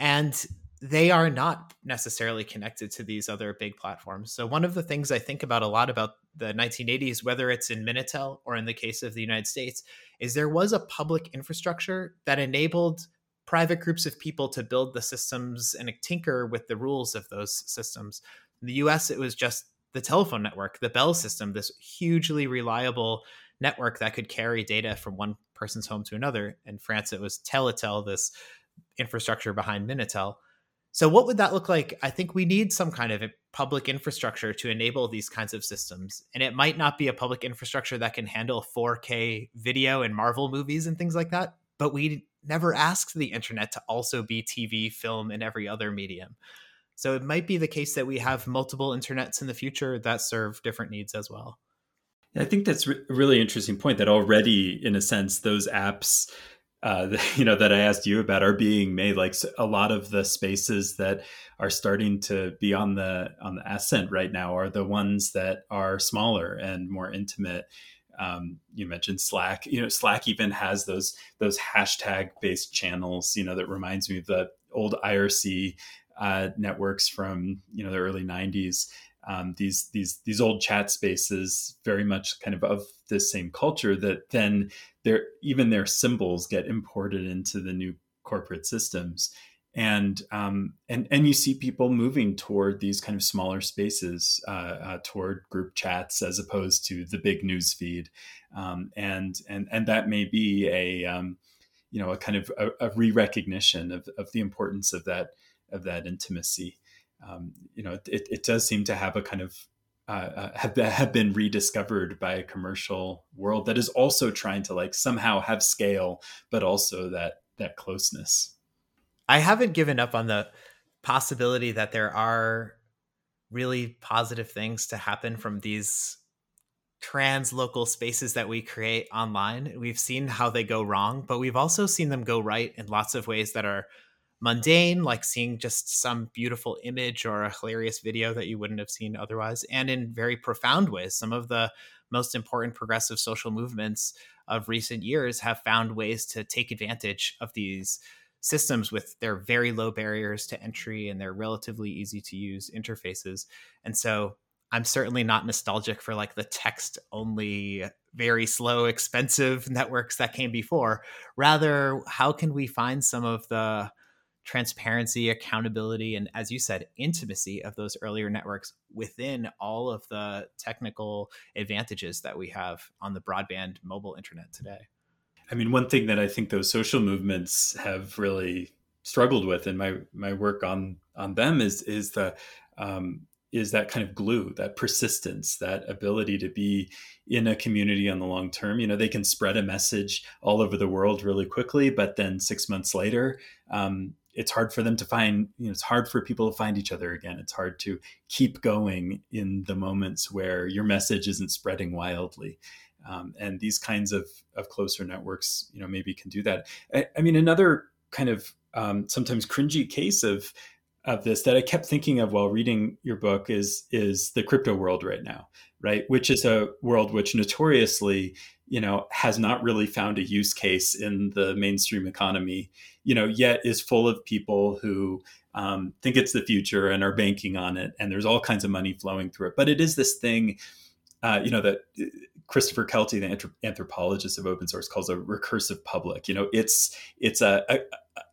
And they are not necessarily connected to these other big platforms. So one of the things I think about a lot about the nineteen eighties, whether it's in Minitel or in the case of the United States, is there was a public infrastructure that enabled private groups of people to build the systems and tinker with the rules of those systems. In the U S, it was just the telephone network, the Bell system, this hugely reliable network that could carry data from one person's home to another. In France, it was Teletel, this infrastructure behind Minitel. So what would that look like? I think we need some kind of a public infrastructure to enable these kinds of systems. And it might not be a public infrastructure that can handle four K video and Marvel movies and things like that, but we never asked the internet to also be T V, film, and every other medium. So it might be the case that we have multiple internets in the future that serve different needs as well. I think that's a really interesting point that already, in a sense, those apps Uh, you know, that I asked you about are being made. Like a lot of the spaces that are starting to be on the on the ascent right now are the ones that are smaller and more intimate. Um, you mentioned Slack. You know, Slack even has those those hashtag based channels. You know, that reminds me of the old I R C uh, networks from you know the early nineties. Um, these these these old chat spaces, very much kind of of this same culture, that then their even their symbols get imported into the new corporate systems, and um, and and you see people moving toward these kind of smaller spaces, uh, uh, toward group chats as opposed to the big news feed, um, and and and that may be a um, you know a kind of a, a re-recognition of of the importance of that of that intimacy. Um, you know, it, it does seem to have a kind of uh, have, have been rediscovered by a commercial world that is also trying to like somehow have scale, but also that that closeness. I haven't given up on the possibility that there are really positive things to happen from these trans-local spaces that we create online. We've seen how they go wrong, but we've also seen them go right in lots of ways that are mundane, like seeing just some beautiful image or a hilarious video that you wouldn't have seen otherwise, and in very profound ways. Some of the most important progressive social movements of recent years have found ways to take advantage of these systems with their very low barriers to entry and their relatively easy to use interfaces. And so I'm certainly not nostalgic for like the text only, very slow, expensive networks that came before. Rather, how can we find some of the transparency, accountability, and as you said, intimacy of those earlier networks within all of the technical advantages that we have on the broadband mobile internet today? I mean, one thing that I think those social movements have really struggled with in my my work on on them is is the um, is that kind of glue, that persistence, that ability to be in a community on the long term. You know, they can spread a message all over the world really quickly, but then six months later, um, it's hard for them to find, you know, it's hard for people to find each other again. It's hard to keep going in the moments where your message isn't spreading wildly. Um, and these kinds of, of closer networks, you know, maybe can do that. I, I mean, another kind of um, sometimes cringy case of, of this that I kept thinking of while reading your book is, is the crypto world right now, right? Which is a world which notoriously, you know, has not really found a use case in the mainstream economy, you know, yet is full of people who um, think it's the future and are banking on it. And there's all kinds of money flowing through it. But it is this thing, uh, you know, that Christopher Kelty, the anthropologist of open source, calls a recursive public. You know, it's it's a, a,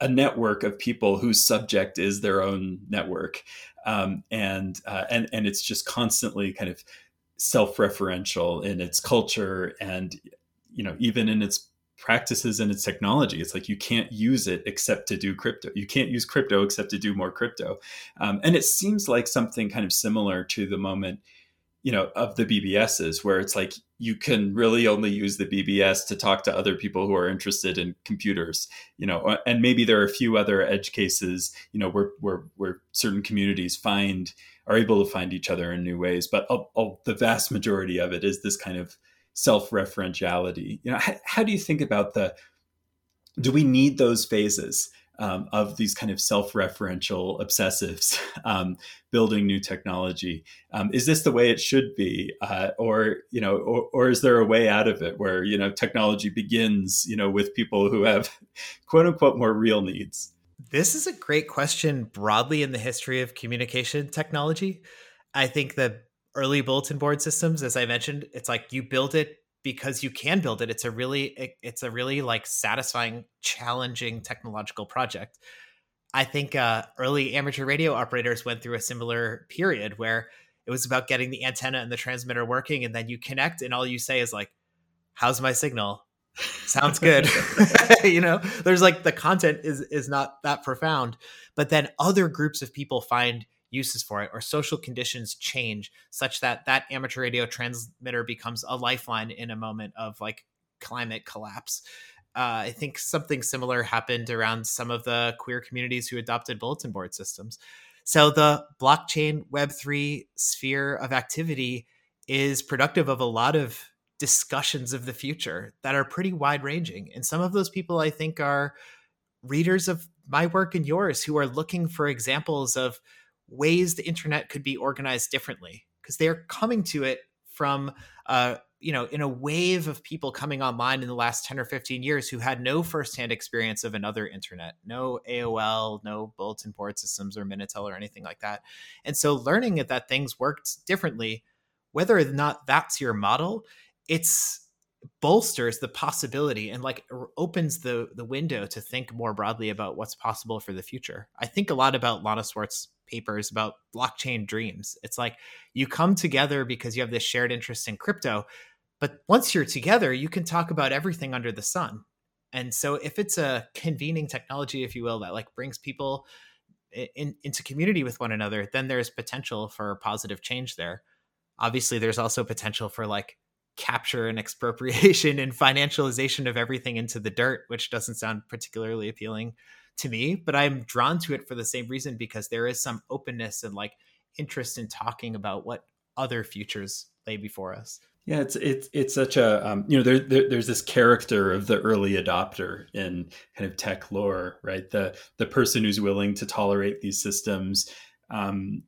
a network of people whose subject is their own network. Um, and, uh, and, and it's just constantly kind of self-referential in its culture and, you know, even in its practices and its technology. It's like, you can't use it except to do crypto. You can't use crypto except to do more crypto. Um, and it seems like something kind of similar to the moment, you know, of the B B Ses, where it's like, you can really only use the B B S to talk to other people who are interested in computers, you know, and maybe there are a few other edge cases, you know, where, where, where certain communities find, are able to find each other in new ways. But I'll, I'll, the vast majority of it is this kind of self-referentiality. You know, how, how do you think about the, do we need those phases um, of these kind of self-referential obsessives um, building new technology? Um, is this the way it should be? Uh, or, you know, or, or is there a way out of it where, you know, technology begins, you know, with people who have quote unquote more real needs? This is a great question broadly in the history of communication technology. I think the early bulletin board systems, as I mentioned, it's like you build it because you can build it. It's a really, it, it's a really like satisfying, challenging technological project. I think uh, early amateur radio operators went through a similar period where it was about getting the antenna and the transmitter working, and then you connect and all you say is like, how's my signal? Sounds good. You know, there's like the content is is not that profound, but then other groups of people find uses for it, or social conditions change such that that amateur radio transmitter becomes a lifeline in a moment of like climate collapse. Uh, I think something similar happened around some of the queer communities who adopted bulletin board systems. So the blockchain Web three sphere of activity is productive of a lot of discussions of the future that are pretty wide ranging. And some of those people I think are readers of my work and yours who are looking for examples of ways the internet could be organized differently, because they are coming to it from, uh, you know, in a wave of people coming online in the last ten or fifteen years who had no firsthand experience of another internet, no A O L, no bulletin board systems or Minitel or anything like that. And so learning that things worked differently, whether or not that's your model, it's bolsters the possibility and like opens the the window to think more broadly about what's possible for the future. I think a lot about Lana Swartz's papers about blockchain dreams. It's like you come together because you have this shared interest in crypto, but once you're together, you can talk about everything under the sun. And so if it's a convening technology, if you will, that like brings people in, into community with one another, then there's potential for positive change there. Obviously, there's also potential for like capture and expropriation and financialization of everything into the dirt, which doesn't sound particularly appealing to me, but I'm drawn to it for the same reason, because there is some openness and like interest in talking about what other futures lay before us. Yeah, it's it's it's such a um, you know there, there there's this character of the early adopter in kind of tech lore, right? The the person who's willing to tolerate these systems, um,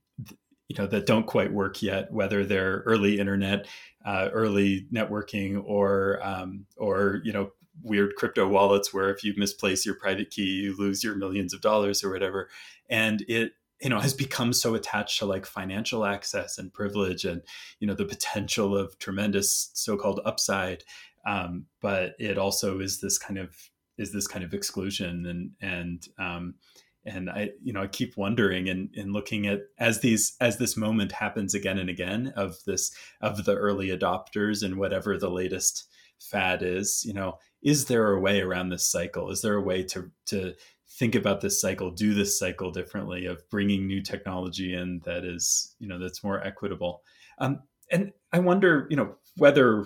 you know, that don't quite work yet, whether they're early internet, uh, early networking, or um, or you know. weird crypto wallets where if you misplace your private key, you lose your millions of dollars or whatever. And it, you know, has become so attached to like financial access and privilege and, you know, the potential of tremendous so-called upside. Um, but it also is this kind of, is this kind of exclusion. And, and, um, and I, you know, I keep wondering and, and looking at as these, as this moment happens again and again of this, of the early adopters and whatever the latest fad is, you know, is there a way around this cycle? Is there a way to to think about this cycle, do this cycle differently of bringing new technology in that is, you know, that's more equitable? Um, and I wonder, you know, whether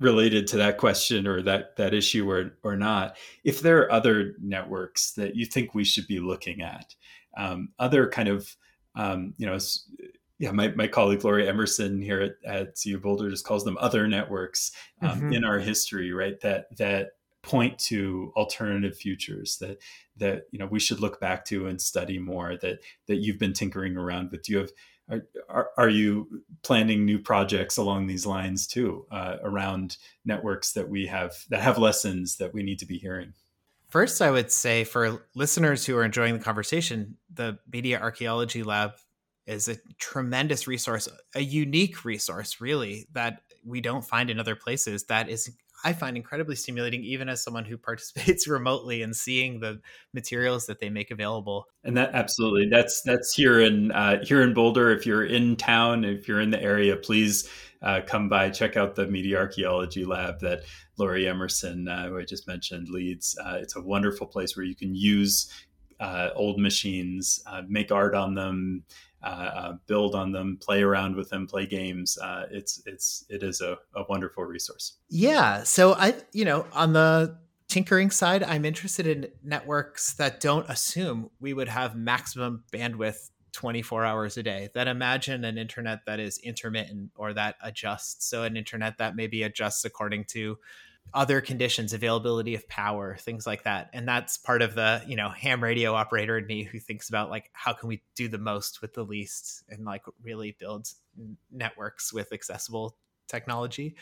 related to that question or that that issue or or not, if there are other networks that you think we should be looking at, um, other kind of, um, you know, yeah, my, my colleague, Lori Emerson here at, at C U Boulder just calls them other networks um, mm-hmm. in our history, right? That, that point to alternative futures that, that, you know, we should look back to and study more that, that you've been tinkering around with. Do you have, are, are, are you planning new projects along these lines too, uh, around networks that we have, that have lessons that we need to be hearing? First, I would say for listeners who are enjoying the conversation, the Media Archaeology Lab is a tremendous resource, a unique resource, really, that we don't find in other places that is I find incredibly stimulating, even as someone who participates remotely and seeing the materials that they make available. And that absolutely, that's that's here in uh, here in Boulder. If you're in town, if you're in the area, please uh, come by, check out the Media Archaeology Lab that Lori Emerson, uh, who I just mentioned, leads. Uh, it's a wonderful place where you can use uh, old machines, uh, make art on them, uh, uh, build on them, play around with them, play games. Uh, it's, it's, it is a, a wonderful resource. Yeah. So I, you know, on the tinkering side, I'm interested in networks that don't assume we would have maximum bandwidth twenty-four hours a day, that imagine an internet that is intermittent or that adjusts. So an internet that maybe adjusts according to other conditions, availability of power, things like that. And that's part of the, you know, ham radio operator in me who thinks about like, how can we do the most with the least and like really build networks with accessible technology.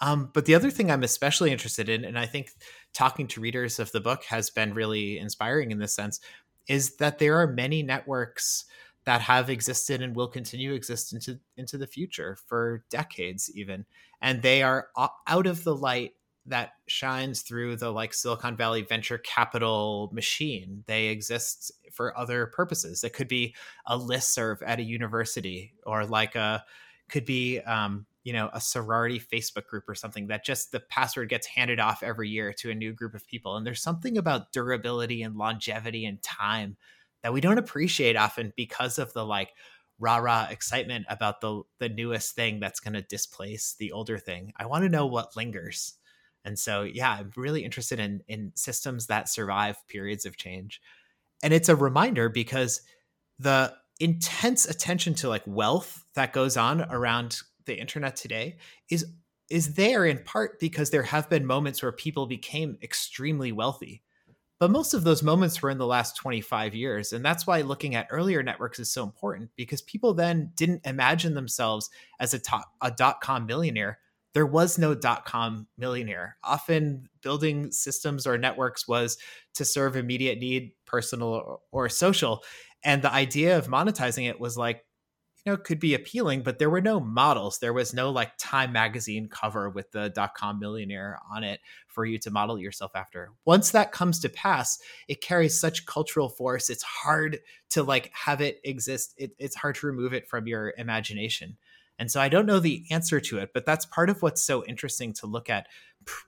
Um, but the other thing I'm especially interested in, and I think talking to readers of the book has been really inspiring in this sense, is that there are many networks that have existed and will continue to exist into, into the future for decades even. And they are out of the light that shines through the like Silicon Valley venture capital machine. They exist for other purposes. It could be a listserv at a university, or like a, could be, um, you know, a sorority Facebook group or something that just the password gets handed off every year to a new group of people. And there's something about durability and longevity and time that we don't appreciate often because of the like rah-rah excitement about the, the newest thing that's going to displace the older thing. I want to know what lingers. And so, yeah, I'm really interested in, in systems that survive periods of change. And it's a reminder because the intense attention to like wealth that goes on around the internet today is, is there in part because there have been moments where people became extremely wealthy. But most of those moments were in the last twenty-five years. And that's why looking at earlier networks is so important, because people then didn't imagine themselves as a top, a dot-com millionaire. There was no dot-com millionaire. Often building systems or networks was to serve immediate need, personal or social. And the idea of monetizing it was like, you know, could be appealing, but there were no models. There was no like Time magazine cover with the dot-com millionaire on it for you to model yourself after. Once that comes to pass, it carries such cultural force. It's hard to like have it exist. It, it's hard to remove it from your imagination. And so I don't know the answer to it, but that's part of what's so interesting to look at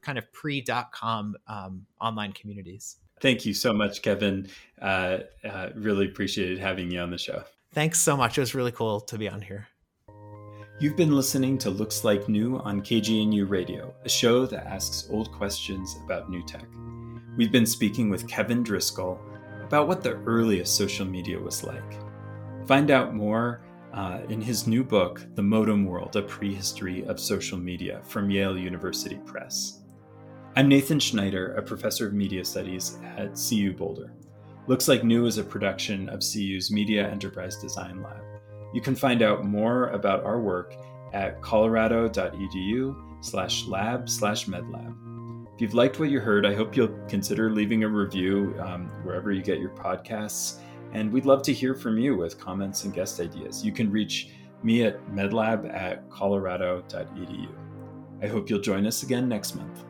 kind of pre-dot-com um, online communities. Thank you so much, Kevin. Uh, uh, really appreciated having you on the show. Thanks so much. It was really cool to be on here. You've been listening to Looks Like New on K G N U Radio, a show that asks old questions about new tech. We've been speaking with Kevin Driscoll about what the earliest social media was like. Find out more Uh, in his new book, The Modem World, A Prehistory of Social Media, from Yale University Press. I'm Nathan Schneider, a professor of media studies at C U Boulder. Looks Like New is a production of C U's Media Enterprise Design Lab. You can find out more about our work at colorado.edu slash lab slash medlab. If you've liked what you heard, I hope you'll consider leaving a review um, wherever you get your podcasts. And we'd love to hear from you with comments and guest ideas. You can reach me at medlab at colorado dot e d u. I hope you'll join us again next month.